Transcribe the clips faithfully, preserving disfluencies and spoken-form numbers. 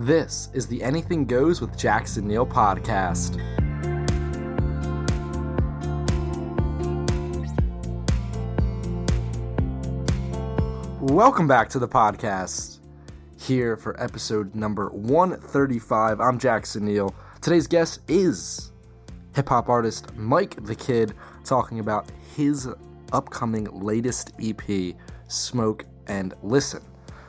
This is the Anything Goes with Jackson Neill podcast. Welcome back to the podcast. Here for episode number one thirty-five, I'm Jackson Neill. Today's guest is hip-hop artist Myke the Kid, talking about his upcoming latest E P, Smoke and Listen.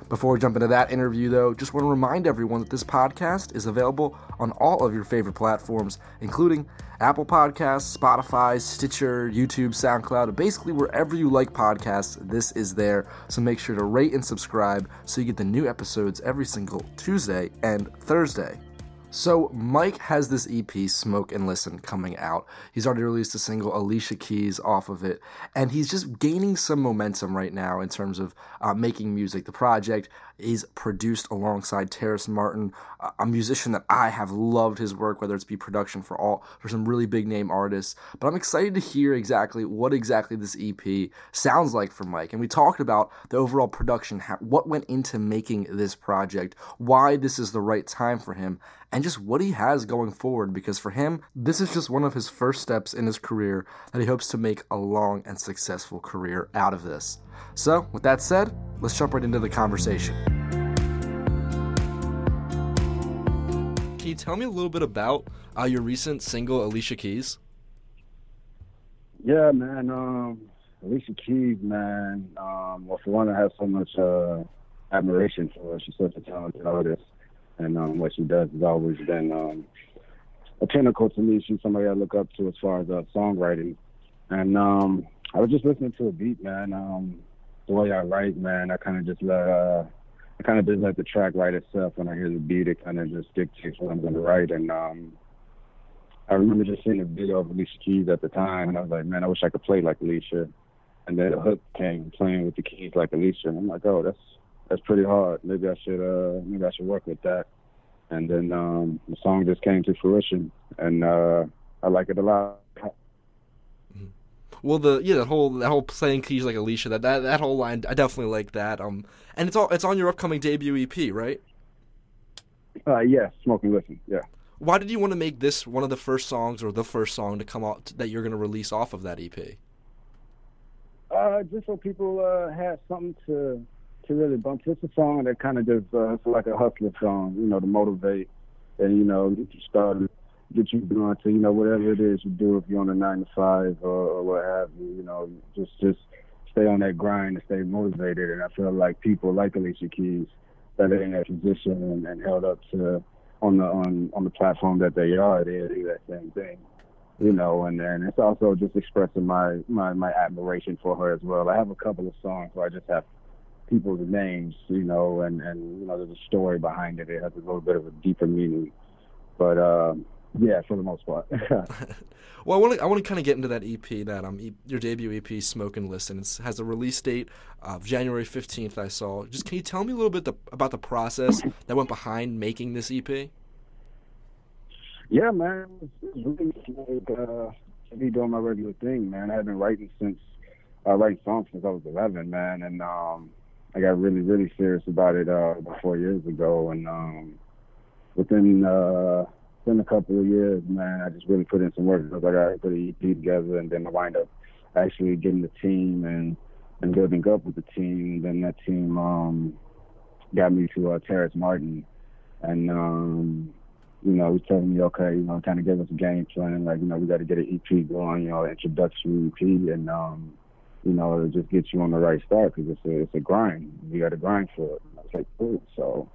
Before we jump into that interview, though, just want to remind everyone that this podcast is available on all of your favorite platforms, including Apple Podcasts, Spotify, Stitcher, YouTube, SoundCloud, basically wherever you like podcasts, this is there. So make sure to rate and subscribe so you get the new episodes every single Tuesday and Thursday. So Myke has this E P, Smoke and Listen, coming out. He's already released a single, Alicia Key$, off of it, and he's just gaining some momentum right now in terms of uh, making music. The project is produced alongside Terrace Martin, a musician that I have loved his work, whether it's be production for all for some really big name artists. But I'm excited to hear exactly what exactly this E P sounds like for Myke. And we talked about the overall production, what went into making this project, why this is the right time for him, and just what he has going forward, because for him, this is just one of his first steps in his career that he hopes to make a long and successful career out of this. So, with that said, let's jump right into the conversation. Can you tell me a little bit about uh, your recent single, Alicia Key$? Yeah, man. Um, Alicia Key$, man. Um, well, for one, I have so much uh, admiration for her. She's such a talented artist. And um, what she does has always been um, a pinnacle to me. She's somebody I look up to as far as uh, songwriting. And um, I was just listening to a beat, man. Um, the way I write, man, I kind of just let uh, I kind of just let the track write itself. When I hear the beat, it kind of just dictates what I'm going to write. And um, I remember just seeing a video of Alicia Key$ at the time, and I was like, man, I wish I could play like Alicia. And then the hook came, playing with the keys like Alicia. And I'm like, oh, that's. That's pretty hard. Maybe I should uh, maybe I should work with that. And then um, the song just came to fruition, and uh, I like it a lot. Well, the yeah, that whole that whole playing keys like Alicia, that, that that whole line, I definitely like that. Um, and it's all it's on your upcoming debut E P, right? Uh, yeah, Smoke and Listen. Yeah. Why did you want to make this one of the first songs, or the first song to come out that you're going to release off of that E P? Uh, just so people uh, have something to. To really bump. It's a song that kind of just uh, it's like a hustler song, you know, to motivate and, you know, get you started, get you going to, you know, whatever it is you do, if you're on a nine to five or, or what have you, you know, just just stay on that grind and stay motivated. And I feel like people like Alicia Key$ that are in that position and, and held up to on the on, on the platform that they are, they do that same thing, you know. And then it's also just expressing my, my my admiration for her as well. I have a couple of songs where I just have people's names, you know, and, and you know, there's a story behind it. It has a little bit of a deeper meaning, but um, yeah, for the most part. Well, I want to I want to kind of get into that E P, that um e- your debut E P, Smoke and Listen. It has a release date of January fifteenth. I saw. Just can you tell me a little bit the, about the process that went behind making this E P? Yeah, man, it's really like uh, me doing my regular thing, man. I've been writing since I uh, write songs since I was eleven, man, and um. I got really, really serious about it uh, about four years ago, and um, within uh, within a couple of years, man, I just really put in some work. I got put an E P together, and then I wind up actually getting the team and, and building up with the team. Then that team um, got me to uh, Terrace Martin, and um, you know, he was telling me, okay, you know, kind of gave us a game plan, like, you know, we got to get an E P going, you know, introduction E P, and um, you know, it'll just get you on the right start, because it's a, it's a grind. You got to grind for it. It's like, cool. So,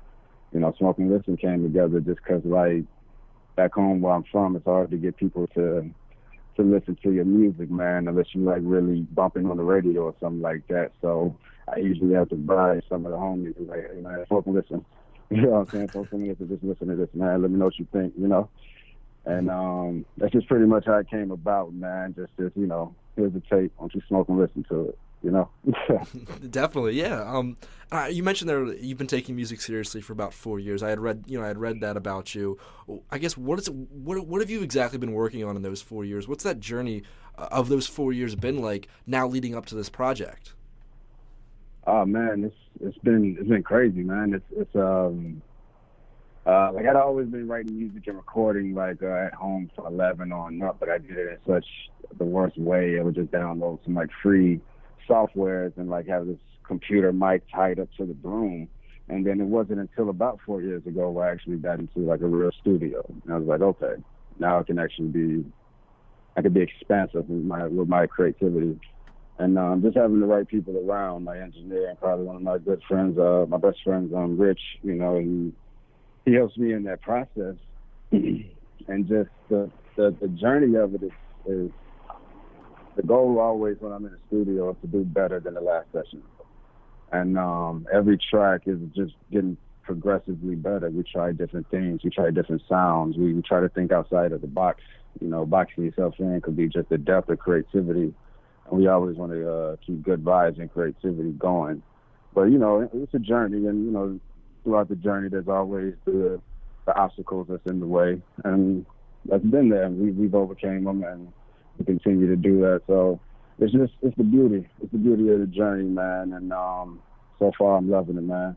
you know, Smoke and Listen came together just because, like, back home where I'm from, it's hard to get people to to listen to your music, man, unless you, like, really bumping on the radio or something like that. So I usually have to buy some of the homies who's like, hey, man, Smoke and Listen. You know what I'm saying? Smoke and Listen, just listen to this, man. Let me know what you think, you know? And um, that's just pretty much how it came about, man, just, just you know, here's the tape. Why don't you smoke and listen to it, you know? Definitely, yeah. Um, uh, you mentioned there you've been taking music seriously for about four years. I had read, you know, I had read that about you. I guess what is what what have you exactly been working on in those four years? What's that journey of those four years been like? Now leading up to this project. Oh man, it's it's been it's been crazy, man. It's it's um Uh, like I'd always been writing music and recording like uh, at home from eleven on up, but I did it in such the worst way. I would just download some like free softwares and like have this computer mic tied up to the broom. And then it wasn't until about four years ago where I actually got into like a real studio. And I was like, okay, now I can actually be, I can be expansive with my with my creativity. And um, just having the right people around, my engineer and probably one of my good friends, uh, my best friends, um, Rich, you know, and he helps me in that process. And just the, the the journey of it is, is the goal always when I'm in the studio is to do better than the last session. And um, every track is just getting progressively better. We try different things. We try different sounds. We, we try to think outside of the box. You know, boxing yourself in could be just the depth of creativity. And we always want to uh, keep good vibes and creativity going. But, you know, it's a journey. And, you know, throughout the journey, there's always the, the obstacles that's in the way. And that's been there. We, we've overcame them, and we continue to do that. So it's just, it's the beauty. It's the beauty of the journey, man. And um, so far, I'm loving it, man.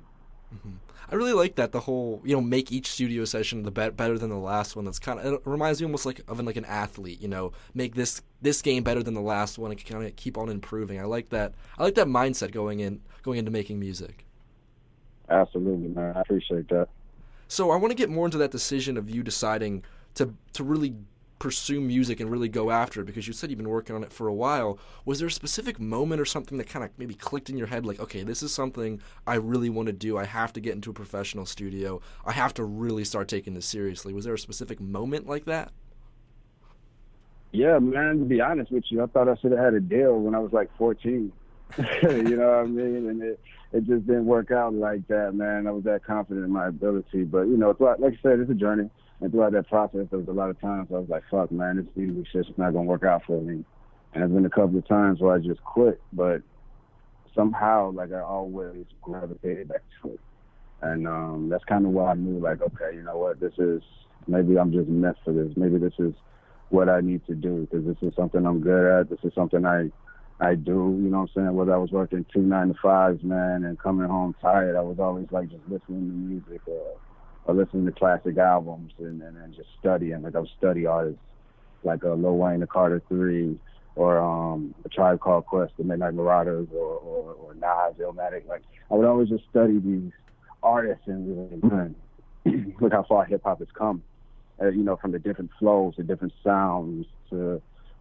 Mm-hmm. I really like that, the whole, you know, make each studio session the be- better than the last one. That's kind of, it reminds me almost like of an, like an athlete, you know, make this this game better than the last one and kind of keep on improving. I like that. I like that mindset going in going into making music. Absolutely, man. I appreciate that. So I want to get more into that decision of you deciding to to really pursue music and really go after it, because you said you've been working on it for a while. Was there a specific moment or something that kind of maybe clicked in your head, like, okay, this is something I really want to do. I have to get into a professional studio. I have to really start taking this seriously. Was there a specific moment like that? Yeah, man, to be honest with you, I thought I should have had a deal when I was like fourteen. You know what I mean? And it, it just didn't work out like that, man. I was that confident in my ability. But, you know, it's like, like I said, it's a journey. And throughout that process, there was a lot of times I was like, fuck, man, this music shit's not going to work out for me. And there's been a couple of times where I just quit, but somehow, like, I always gravitated back to it. And um, that's kind of why I knew, like, okay, you know what, this is, maybe I'm just meant for this. Maybe this is what I need to do, because this is something I'm good at. This is something I I do, you know what I'm saying? Whether I was working two nine to fives, man, and coming home tired, I was always, like, just listening to music or... or listening to classic albums and, and, and just studying. Like, I would study artists like uh, Lil Wayne, the Carter Three, or um, A Tribe Called Quest, the Midnight Marauders, or, or, or Nas, Illmatic. Like, I would always just study these artists and, and, and look how far hip hop has come, uh, you know, from the different flows, to different sounds, to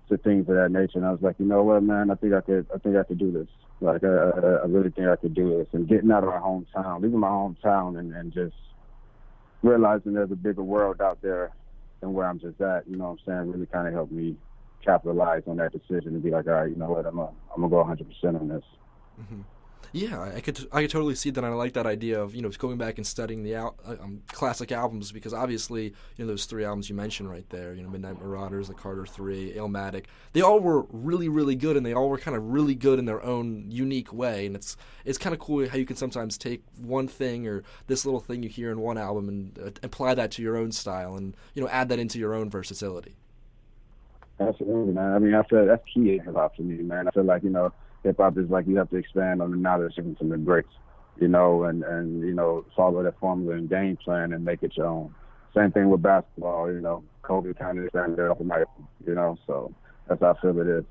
to things of that nature. And I was like, you know what, man, I think I could, I think I could do this. Like, I, I, I really think I could do this. And getting out of my hometown, leaving my hometown, and, and just realizing there's a bigger world out there than where I'm just at, you know what I'm saying, really kind of helped me capitalize on that decision and be like, all right, you know what, I'm gonna, I'm gonna go one hundred percent on this. Mm-hmm. Yeah, I could I could totally see that, and I like that idea of, you know, going back and studying the al- um, classic albums, because obviously, you know, those three albums you mentioned right there, you know, Midnight Marauders, The Carter Three, Illmatic, they all were really, really good, and they all were kind of really good in their own unique way, and it's it's kind of cool how you can sometimes take one thing or this little thing you hear in one album and uh, apply that to your own style and, you know, add that into your own versatility. Absolutely, man. I mean, I feel that's key in hip-hop for me, man. I feel like, you know, hip-hop is like you have to expand on the knowledge from the bricks, you know, and, and, you know, follow that formula and game plan and make it your own. Same thing with basketball, you know. Kobe kind of expanded it up in my, you know, so that's how I feel it is.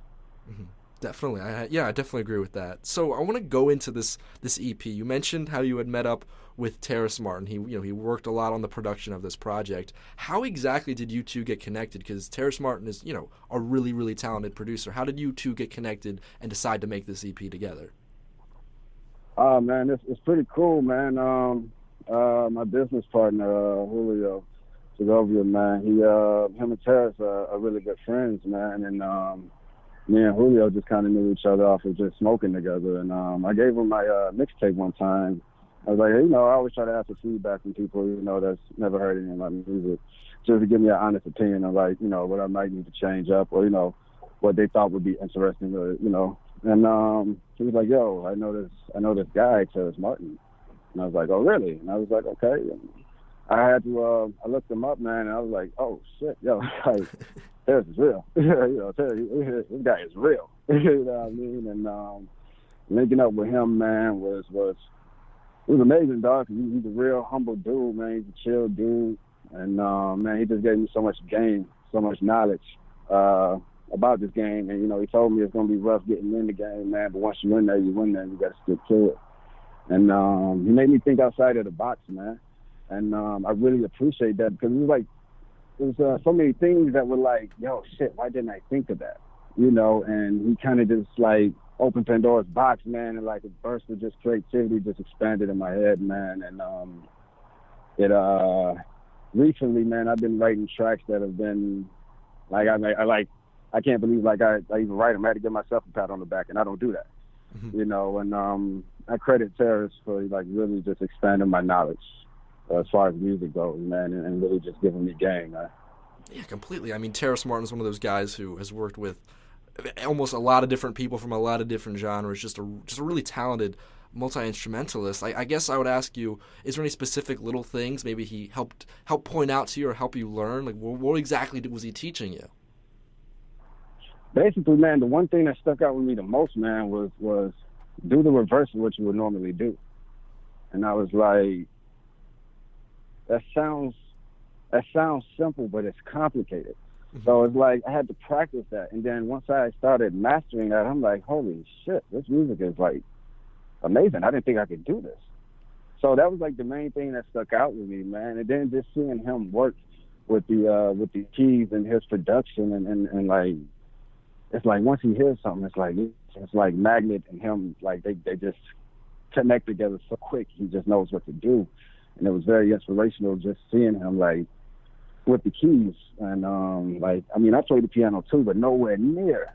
Mm-hmm. Definitely. I, yeah, I definitely agree with that. So I want to go into this this E P. You mentioned how you had met up with Terrace Martin. He, you know, he worked a lot on the production of this project. How exactly did you two get connected? Because Terrace Martin is, you know, a really, really talented producer. How did you two get connected and decide to make this E P together? Oh, uh, man, it's, it's pretty cool, man. Um, uh, my business partner, uh, Julio Segovia, man, he, uh, him and Terrace are, are really good friends, man, and um, me and Julio just kind of knew each other off of just smoking together. And um, I gave him my uh, mixtape one time. I was like, hey, you know, I always try to ask for feedback from people, you know, that's never heard any of my music, just to give me an honest opinion of, like, you know, what I might need to change up or, you know, what they thought would be interesting, or, you know. And um, he was like, yo, I know this I know this guy, Terrace Martin. And I was like, oh, really? And I was like, okay. And I had to, uh, I looked him up, man, and I was like, oh, shit, yo, like, Terrace is real. You know, Terrace, this guy is real. You know what I mean? And um, linking up with him, man, was, was it was amazing, dog. He, he's a real humble dude, man. He's a chill dude, and uh, man, he just gave me so much game, so much knowledge uh, about this game. And you know, he told me it's gonna be rough getting in the game, man. But once you in there, you in there. You gotta stick to it. And um, he made me think outside of the box, man. And um, I really appreciate that, because it was like there was uh, so many things that were like, yo, shit, why didn't I think of that? You know, and he kind of just like opened Pandora's box, man, and like a burst of just creativity just expanded in my head, man. And um, it uh, recently, man, I've been writing tracks that have been like, I, I like, I can't believe like I, I even write them. I had to give myself a pat on the back, and I don't do that, mm-hmm. you know. And um, I credit Terrace for like really just expanding my knowledge uh, as far as music goes, man, and, and really just giving me game. Man. Yeah, completely. I mean, Terrace Martin is one of those guys who has worked with almost a lot of different people from a lot of different genres, just a just a really talented multi-instrumentalist. I, I guess I would ask you, is there any specific little things maybe he helped help point out to you or help you learn? Like, what, what exactly was he teaching you? Basically, man, the one thing that stuck out with me the most, man, was, was do the reverse of what you would normally do. And I was like, that sounds, that sounds simple, but it's complicated. So it's like I had to practice that, and then once I started mastering that, I'm like, holy shit, this music is like amazing. I didn't think I could do this. So that was like the main thing that stuck out with me, man. And then just seeing him work with the uh, with the keys and his production, and, and, and like it's like once he hears something, it's like it's like Magnet and him, like they, they just connect together so quick. He just knows what to do, and it was very inspirational just seeing him like with the keys. And um, like, I mean, I played the piano too, but nowhere near,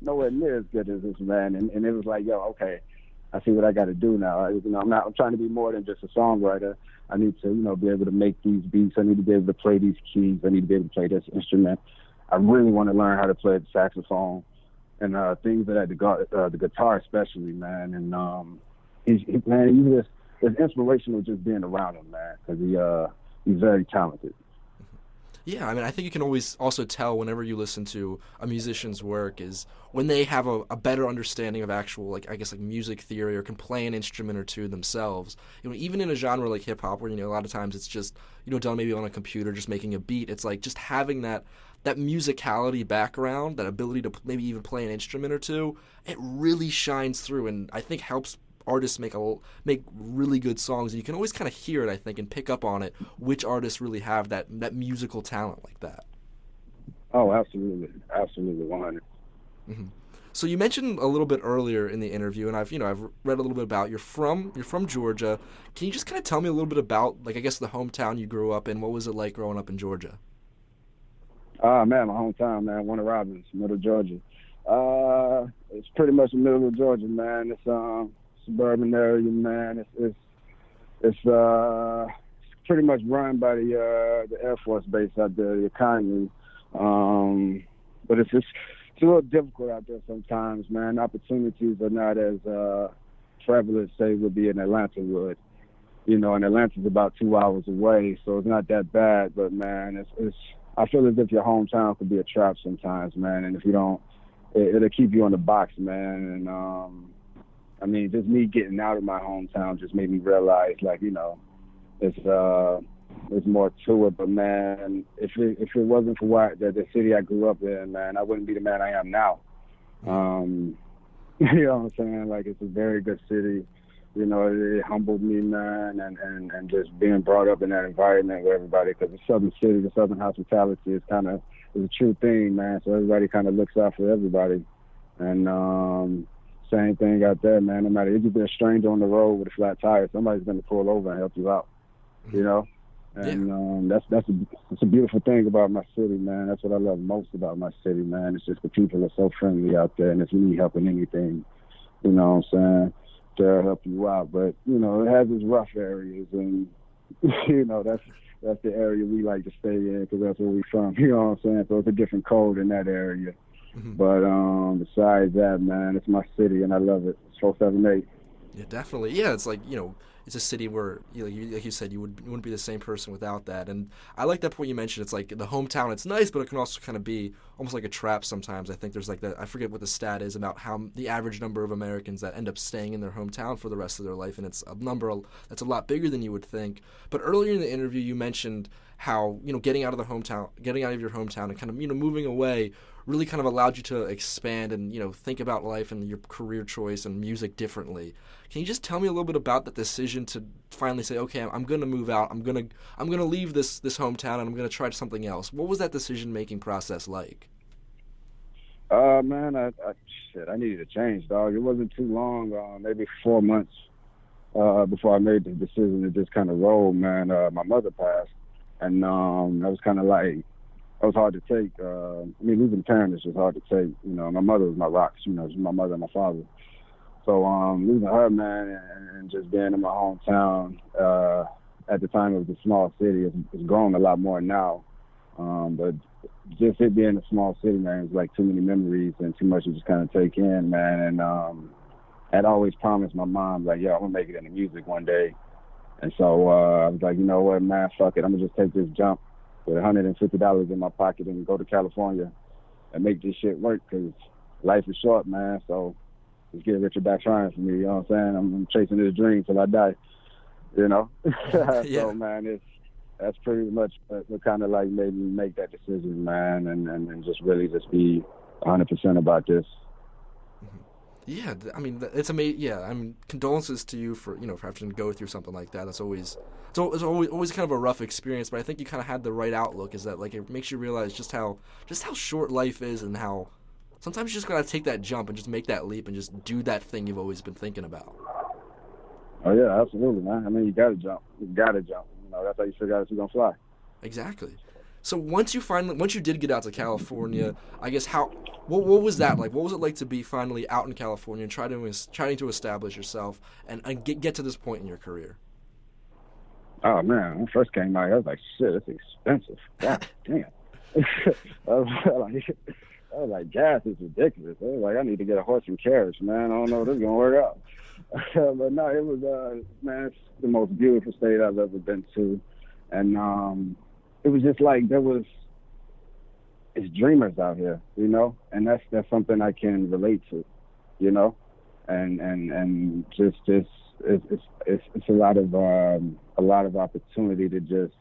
nowhere near as good as this man. And, and it was like, yo, okay, I see what I got to do now. I, you know, I'm not, I'm trying to be more than just a songwriter. I need to, you know, be able to make these beats. I need to be able to play these keys. I need to be able to play this instrument. I really want to learn how to play the saxophone and uh, things that I had to, uh, the guitar especially, man. And um, he, he, man, he just, it's inspirational just being around him, man, because he uh, he's very talented. Yeah, I mean, I think you can always also tell whenever you listen to a musician's work is when they have a, a better understanding of actual, like I guess, like music theory, or can play an instrument or two themselves. You know, even in a genre like hip hop, where you know a lot of times it's just you know done maybe on a computer, just making a beat. It's like just having that that musicality background, that ability to maybe even play an instrument or two. It really shines through, and I think helps artists make a make really good songs. You can always kind of hear it, I think, and pick up on it, which artists really have that, that musical talent like that. Oh, absolutely. Absolutely, one hundred percent. Mm-hmm. So you mentioned a little bit earlier in the interview, and I've you know I've read a little bit about you're from you're from Georgia. Can you just kind of tell me a little bit about, like, I guess the hometown you grew up in? What was it like growing up in Georgia? Ah, uh, man, my hometown, man, Warner Robins, Middle Georgia. Uh, it's pretty much the middle of Georgia, man. It's um. suburban area, man. It's it's it's, uh, it's pretty much run by the uh, the Air Force base out there, the economy. Um, but it's just it's a little difficult out there sometimes, man. Opportunities are not as uh, prevalent, say, would be in Atlanta would. You know, and Atlanta's about two hours away, so it's not that bad. But man, it's it's I feel as if your hometown could be a trap sometimes, man. And if you don't, it, it'll keep you on the box, man. And um. I mean, just me getting out of my hometown just made me realize, like, you know, it's uh, it's more to it. But man, if it, if it wasn't for what the, the city I grew up in, man, I wouldn't be the man I am now. Um, you know what I'm saying? Like, it's a very good city. You know, it, it humbled me, man, and, and, and just being brought up in that environment with everybody, because the Southern city, the Southern hospitality is kind of is a true thing, man. So everybody kind of looks out for everybody, and um. Same thing out there, man. No matter if you've been a stranger on the road with a flat tire, somebody's going to pull over and help you out, you know? And yeah. um, that's that's a, that's a beautiful thing about my city, man. That's what I love most about my city, man. It's just the people are so friendly out there, and if you need help in anything, you know what I'm saying, they'll help you out. But, you know, it has its rough areas, and, you know, that's that's the area we like to stay in, because that's where we're from, you know what I'm saying? So it's a different code in that area. Mm-hmm. But um, besides that, man, it's my city, and I love it. It's four seven eight. Yeah, definitely. Yeah, it's like, you know, it's a city where, you know, you, like you said, you, would, you wouldn't be the same person without that. And I like that point you mentioned. It's like the hometown, it's nice, but it can also kind of be almost like a trap sometimes. I think there's like that, I forget what the stat is about how the average number of Americans that end up staying in their hometown for the rest of their life, and it's a number that's a lot bigger than you would think. But earlier in the interview, you mentioned how, you know, getting out of the hometown, getting out of your hometown and kind of, you know, moving away really kind of allowed you to expand and, you know, think about life and your career choice and music differently. Can you just tell me a little bit about the decision to finally say, okay, I'm going to move out, I'm going to I'm going to leave this, this hometown, and I'm going to try something else? What was that decision-making process like? Uh, man, I, I, shit, I needed a change, dog. It wasn't too long, uh, maybe four months uh, before I made the decision to just kind of roll, man. Uh, my mother passed, and um, I was kind of like, it was hard to take. Uh, I mean, losing parents was hard to take. You know, my mother was my rocks. You know, she was my mother and my father. So um, losing her, man, and, and just being in my hometown, uh, at the time it was a small city. It's, it's grown a lot more now. Um, but just it being a small city, man, it was like too many memories and too much to just kind of take in, man. And um, I'd always promised my mom, like, yo, I'm going to make it into music one day. And so uh, I was like, you know what, man, fuck it. I'm going to just take this jump with one hundred fifty dollars in my pocket and go to California and make this shit work, because life is short, man. So just get rich or die trying for me, you know what I'm saying? I'm, I'm chasing this dream till I die, you know? Yeah. So, man, it's, that's pretty much what kind of like made me make that decision, man, and, and, and just really just be one hundred percent about this. Yeah, I mean, it's amazing. Yeah, I mean, condolences to you for, you know, for having to go through something like that. That's always, it's always, always kind of a rough experience, but I think you kind of had the right outlook, is that, like, it makes you realize just how, just how short life is, and how sometimes you just got to take that jump and just make that leap and just do that thing you've always been thinking about. Oh, yeah, absolutely, man. I mean, you got to jump. You got to jump. You know, that's how you figure out if you're going to fly. Exactly. So once you finally, once you did get out to California, I guess how, what, what was that like? What was it like to be finally out in California and try to, trying to establish yourself and, and get, get to this point in your career? Oh, man, when I first came out, I was like, shit, it's expensive. God damn. I, was like, I was like, gas is ridiculous. I was like, I need to get a horse and carriage, man. I don't know if this is going to work out. But no, it was, uh, man, it's the most beautiful state I've ever been to. And, um... it was just like there was, it's dreamers out here, you know, and that's that's something I can relate to, you know, and and and just just it's it's it's, it's a lot of um, a lot of opportunity to just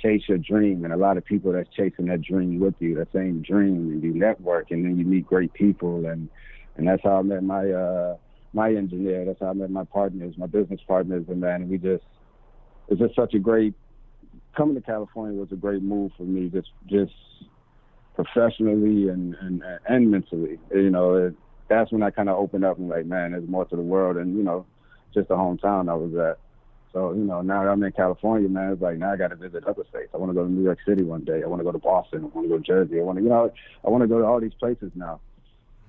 chase your dream, and a lot of people that's chasing that dream with you, that same dream, and you network, and then you meet great people, and and that's how I met my uh, my engineer, that's how I met my partners, my business partners, and man, we just it's just such a great. Coming to California was a great move for me, just just professionally and, and, and mentally. You know, it, that's when I kind of opened up and like, man, there's more to the world and, you know, just the hometown I was at. So, you know, now that I'm in California, man, it's like, now I got to visit other states. I want to go to New York City one day. I want to go to Boston. I want to go to Jersey. I want to, you know, I want to go to all these places now.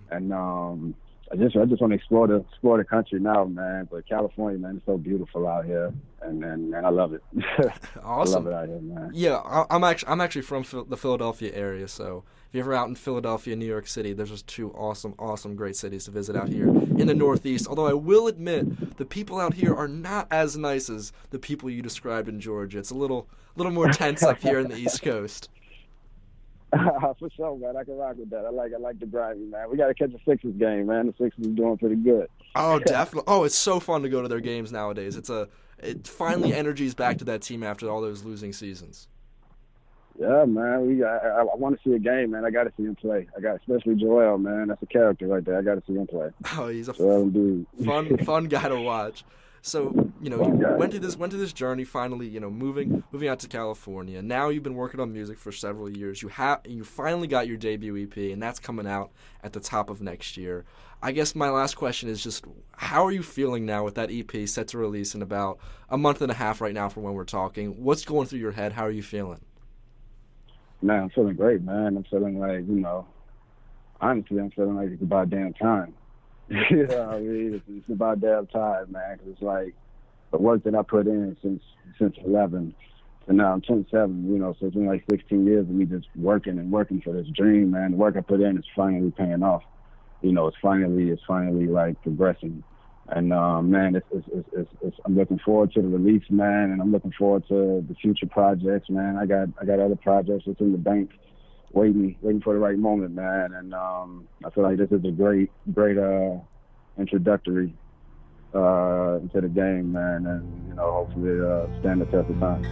And um, I just I just want to explore the, explore the country now, man. But California, man, it's so beautiful out here. And, and, and I love it. Awesome. I love it out here, man. Yeah, I, I'm actually I'm actually from Phil- the Philadelphia area, so if you're ever out in Philadelphia, New York City, there's just two awesome, awesome, great cities to visit out here in the Northeast. Although I will admit, the people out here are not as nice as the people you described in Georgia. It's a little, little more tense up here in the East Coast. For sure, man. I can rock with that. I like I like the grinding, man. We got to catch a Sixers game, man. The Sixers is doing pretty good. Oh, definitely. Oh, it's so fun to go to their games nowadays. It's a it finally energy's back to that team after all those losing seasons. Yeah, man. We I, I, I want to see a game, man. I got to see him play. I got especially Joel, man. That's a character right there. I got to see him play. Oh, he's a Joel, dude. fun fun guy to watch. So, you know, you went through this went through this journey. Finally, you know, moving moving out to California. Now you've been working on music for several years. You have you finally got your debut E P, and that's coming out at the top of next year. I guess my last question is just, how are you feeling now with that E P set to release in about a month and a half right now from when we're talking? What's going through your head? How are you feeling? Man, I'm feeling great, man. I'm feeling like, you know, honestly, I'm feeling like it's about damn time. You know what I mean? It's, it's about damn time, man, because it's like the work that I put in since since eleven, and now I'm twenty-seven, you know, so it's been like sixteen years of me just working and working for this dream, man. The work I put in is finally paying off. You know, it's finally, it's finally like progressing. And uh, man, it's, it's, it's, it's, it's, I'm looking forward to the release, man, and I'm looking forward to the future projects, man. I got I got other projects that's in the bank, waiting waiting for the right moment, man. And um, I feel like this is a great great uh, introductory uh, into the game, man, and you know, hopefully uh, stand the test of time.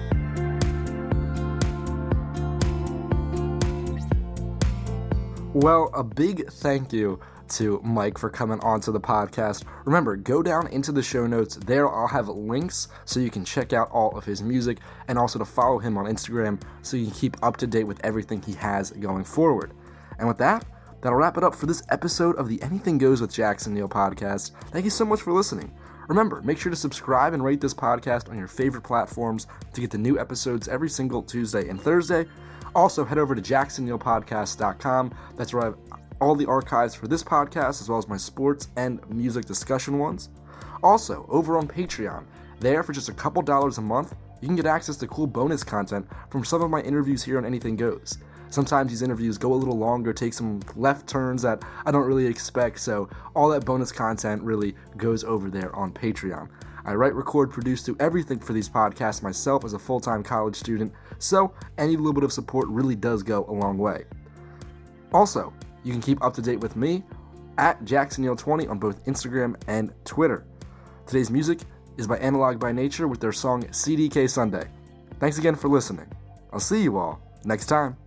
Well, a big thank you to Myke for coming onto the podcast. Remember, go down into the show notes. There I'll have links so you can check out all of his music and also to follow him on Instagram so you can keep up to date with everything he has going forward. And with that, that'll wrap it up for this episode of the Anything Goes with Jackson Neill podcast. Thank you so much for listening. Remember, make sure to subscribe and rate this podcast on your favorite platforms to get the new episodes every single Tuesday and Thursday. Also, head over to jackson neill podcast dot com. That's where I have all the archives for this podcast, as well as my sports and music discussion ones. Also, over on Patreon, there for just a couple dollars a month, you can get access to cool bonus content from some of my interviews here on Anything Goes. Sometimes these interviews go a little longer, take some left turns that I don't really expect, so all that bonus content really goes over there on Patreon. I write, record, produce, do everything for these podcasts myself as a full-time college student, so any little bit of support really does go a long way. Also, you can keep up to date with me at Jackson Neill twenty on both Instagram and Twitter. Today's music is by Analog by Nature with their song C D K Sunday. Thanks again for listening. I'll see you all next time.